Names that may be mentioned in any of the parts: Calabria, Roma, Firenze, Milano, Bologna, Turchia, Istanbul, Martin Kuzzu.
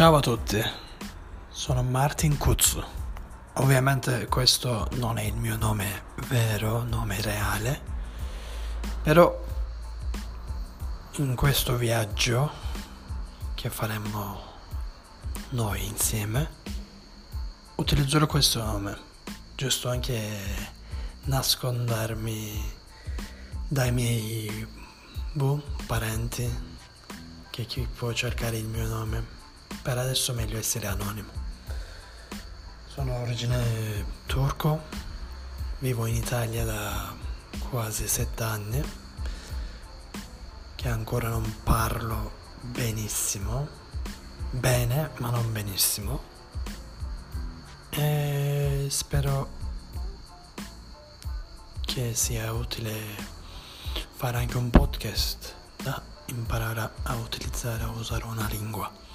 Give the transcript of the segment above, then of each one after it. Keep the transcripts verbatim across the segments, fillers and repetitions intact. Ciao a tutti, sono Martin Kuzzu. Ovviamente questo non è il mio nome vero, nome reale, però in questo viaggio che faremo noi insieme utilizzerò questo nome, giusto anche nascondermi dai miei boh, parenti, che chi può cercare il mio nome. Per adesso è meglio essere anonimo. Sono origine turco, vivo in Italia da quasi sette anni, che ancora non parlo benissimo, bene ma non benissimo, e spero che sia utile fare anche un podcast da imparare a utilizzare, a usare una lingua.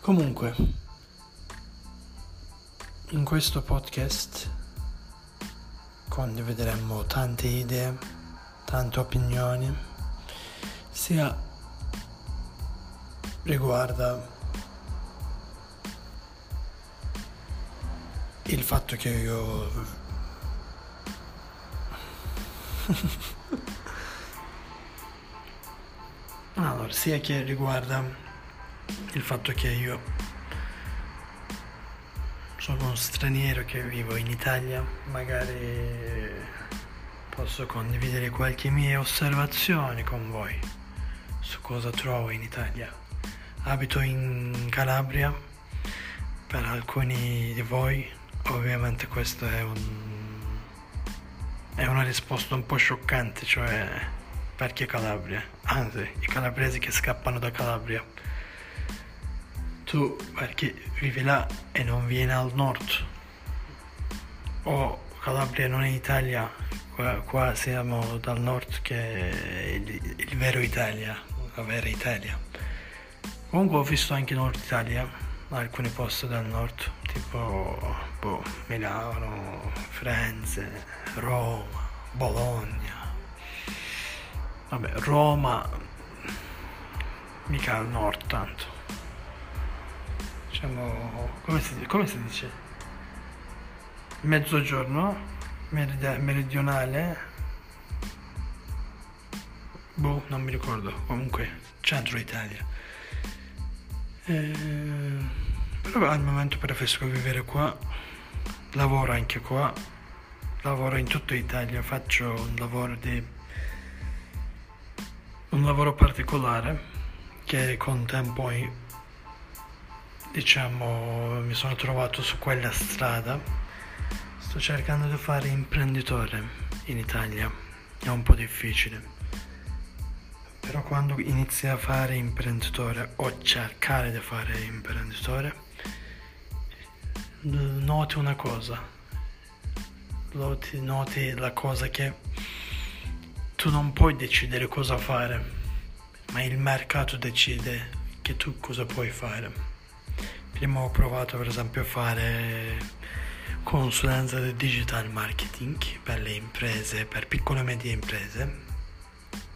Comunque, in questo podcast condivideremo tante idee, tante opinioni, sia riguarda il fatto che io allora, sia che riguarda il fatto che io sono uno straniero che vivo in Italia, magari posso condividere qualche mie osservazioni con voi su cosa trovo in Italia. Abito in Calabria, per alcuni di voi ovviamente questo è un È una risposta un po' scioccante, cioè perché Calabria? Anzi, i calabresi che scappano da Calabria. Tu perché vivi là e non vieni al nord? O Calabria non è Italia, qua, qua siamo dal nord che è il, il vero Italia, la vera Italia. Comunque ho visto anche Nord Italia, alcuni posti dal nord, tipo boh, Milano, Firenze, Roma, Bologna. Vabbè, Roma mica al nord tanto. Diciamo, come si, come si dice? Mezzogiorno, merida, meridionale. Boh, non mi ricordo. Comunque, centro Italia. E... Però al momento preferisco vivere qua, lavoro anche qua, lavoro in tutta Italia, faccio un lavoro di un lavoro particolare che con tempo diciamo mi sono trovato su quella strada. Sto cercando di fare imprenditore in Italia, è un po' difficile, però quando inizi a fare imprenditore o cercare di fare imprenditore noti una cosa, noti, noti la cosa che tu non puoi decidere cosa fare, ma il mercato decide che tu cosa puoi fare. Prima ho provato per esempio a fare consulenza di digital marketing per le imprese, per piccole e medie imprese.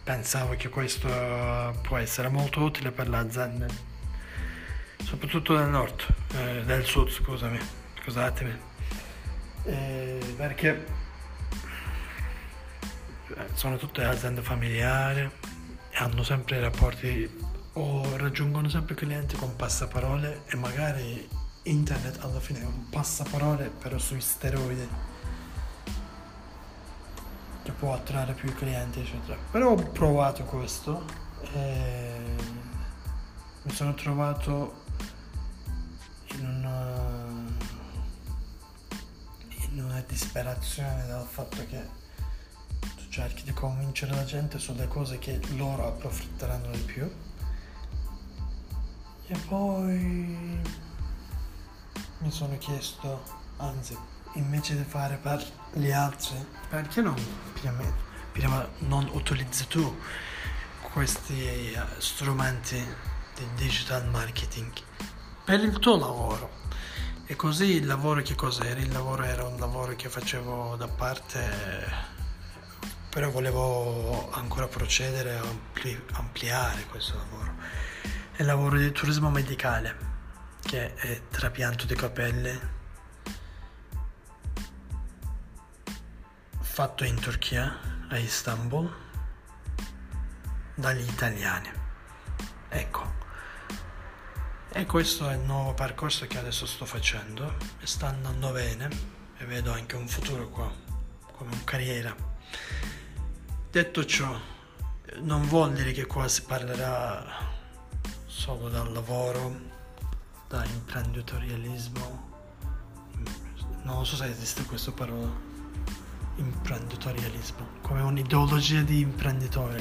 Pensavo che questo può essere molto utile per le aziende, soprattutto del nord, eh, del sud scusami. Scusatemi, eh, perché sono tutte aziende familiari, hanno sempre rapporti o raggiungono sempre clienti con passaparole, e magari internet alla fine è un passaparole però sui steroidi, che può attrarre più clienti eccetera. Però ho provato questo e mi sono trovato in una una disperazione dal fatto che tu cerchi di convincere la gente sulle cose che loro approfitteranno di più, e poi mi sono chiesto, anzi invece di fare per gli altri, perché non prima, prima non utilizzi tu questi strumenti di digital marketing per il tuo lavoro? E così il lavoro che cos'era? Il lavoro era un lavoro che facevo da parte, però volevo ancora procedere a ampli- ampliare questo lavoro. e lavoro di turismo medicale, che è trapianto di capelli fatto in Turchia, a Istanbul, dagli italiani. Ecco, e questo è il nuovo percorso che adesso sto facendo e sta andando bene, e vedo anche un futuro qua, come un carriera. Detto ciò, non vuol dire che qua si parlerà solo dal lavoro, da imprenditorialismo, non so se esiste questa parola, imprenditorialismo, come un'ideologia di imprenditore,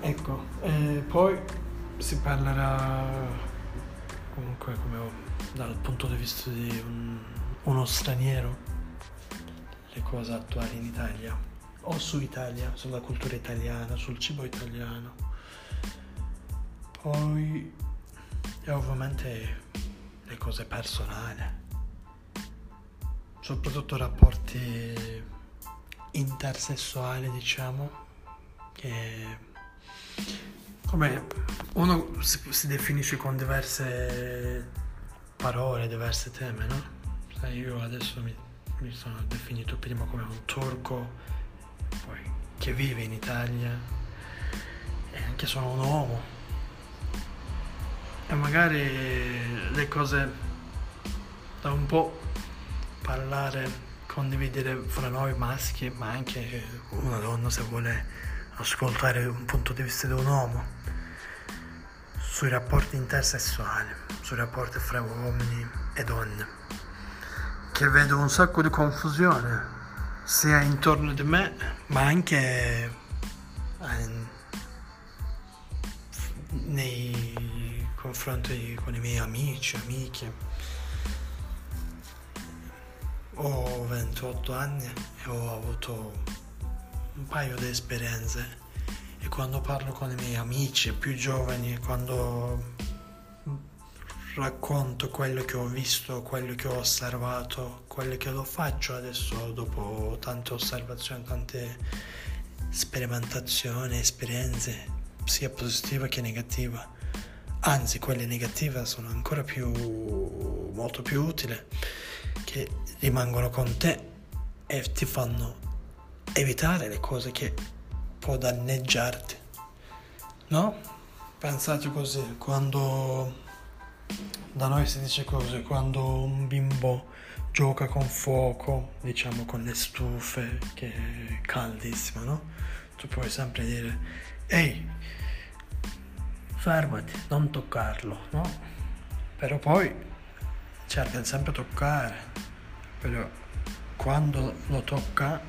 ecco. E poi si parlerà comunque come dal punto di vista di un, uno straniero, le cose attuali in Italia o su Italia, sulla cultura italiana, sul cibo italiano, poi e ovviamente le cose personali, soprattutto rapporti intersessuali, diciamo, che come uno si, si definisce con diverse parole, diverse teme, no? Sai, io adesso mi, mi sono definito prima come un turco, poi che vive in Italia, e anche sono un uomo, e magari le cose da un po' parlare, condividere fra noi maschi, ma anche una donna se vuole ascoltare un punto di vista di un uomo, sui rapporti intersessuali, sui rapporti fra uomini e donne, che vedo un sacco di confusione sia intorno di me, ma anche nei confronti con i miei amici, amiche. Ho ventotto anni e ho avuto un paio di esperienze, e quando parlo con i miei amici più giovani, quando racconto quello che ho visto, quello che ho osservato, quello che lo faccio adesso dopo tante osservazioni, tante sperimentazioni, esperienze sia positive che negative, anzi quelle negative sono ancora più, molto più utili, che rimangono con te e ti fanno evitare le cose che può danneggiarti, no? Pensate così, quando da noi si dice così, quando un bimbo gioca con fuoco, diciamo con le stufe che è caldissima, no? Tu puoi sempre dire: ehi, fermati, non toccarlo, no? Però poi cerca sempre toccare, però quando lo tocca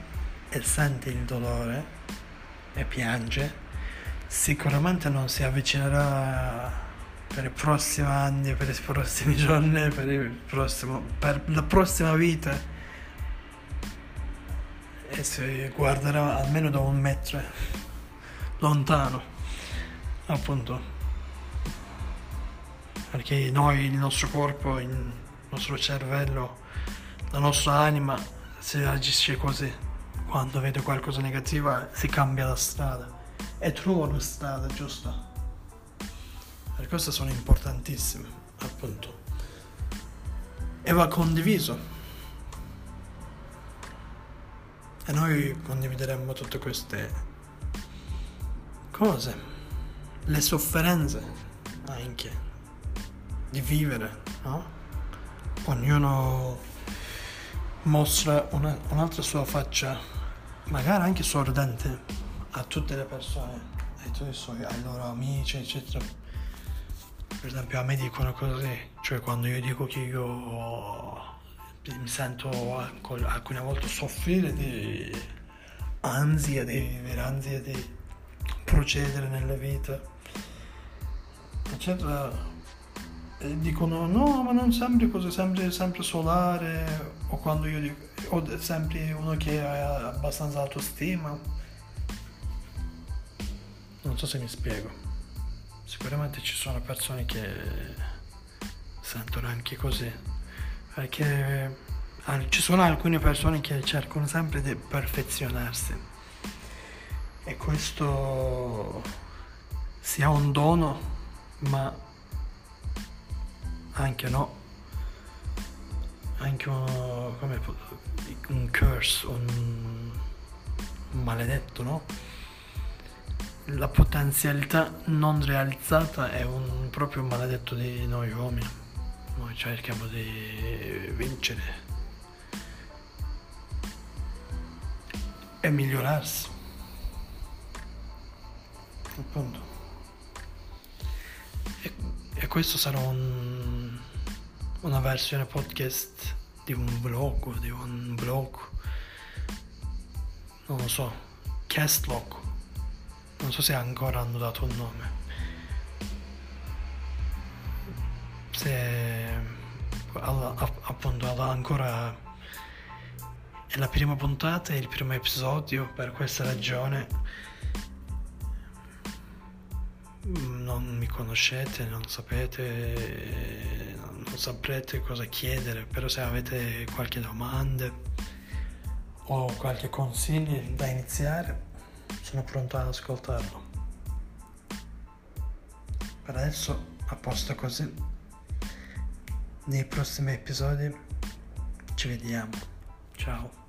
e sente il dolore e piange, sicuramente non si avvicinerà per i prossimi anni, per i prossimi giorni, per il prossimo, per la prossima vita, e si guarderà almeno da un metro lontano, appunto, perché noi, il nostro corpo, in il nostro cervello, la nostra anima, se agisce così, quando vede qualcosa negativa si cambia la strada e trova la strada giusta. Per questo sono importantissime, appunto, e va condiviso, e noi condivideremo tutte queste cose, le sofferenze anche di vivere, no? Ognuno mostra una, un'altra sua faccia, magari anche sorridente, a tutte le persone, ai tuoi suoi, ai loro amici, eccetera. Per esempio a me dicono così, cioè quando io dico che io mi sento alcune volte soffrire di ansia di vivere, ansia di procedere nella vita, eccetera, dicono: no, ma non sempre così, sempre, sempre solare, o quando io dico, o sempre uno che ha abbastanza autostima. Non so se mi spiego. Sicuramente ci sono persone che sentono anche così, perché ci sono alcune persone che cercano sempre di perfezionarsi, e questo sia un dono ma anche no, anche un, come, un curse, un, un maledetto, no? La potenzialità non realizzata è un proprio maledetto di noi uomini. Noi cerchiamo di vincere e migliorarsi, appunto. E, e questo sarà un, una versione podcast di un blog, di un blog, non lo so, castlog, non so se ancora hanno dato un nome, se alla, appunto alla ancora. È la prima puntata e il primo episodio, per questa ragione non mi conoscete, non sapete, non saprete cosa chiedere, però se avete qualche domanda o qualche consiglio da iniziare, sono pronto ad ascoltarlo. Per adesso a posto così, nei prossimi episodi ci vediamo, ciao.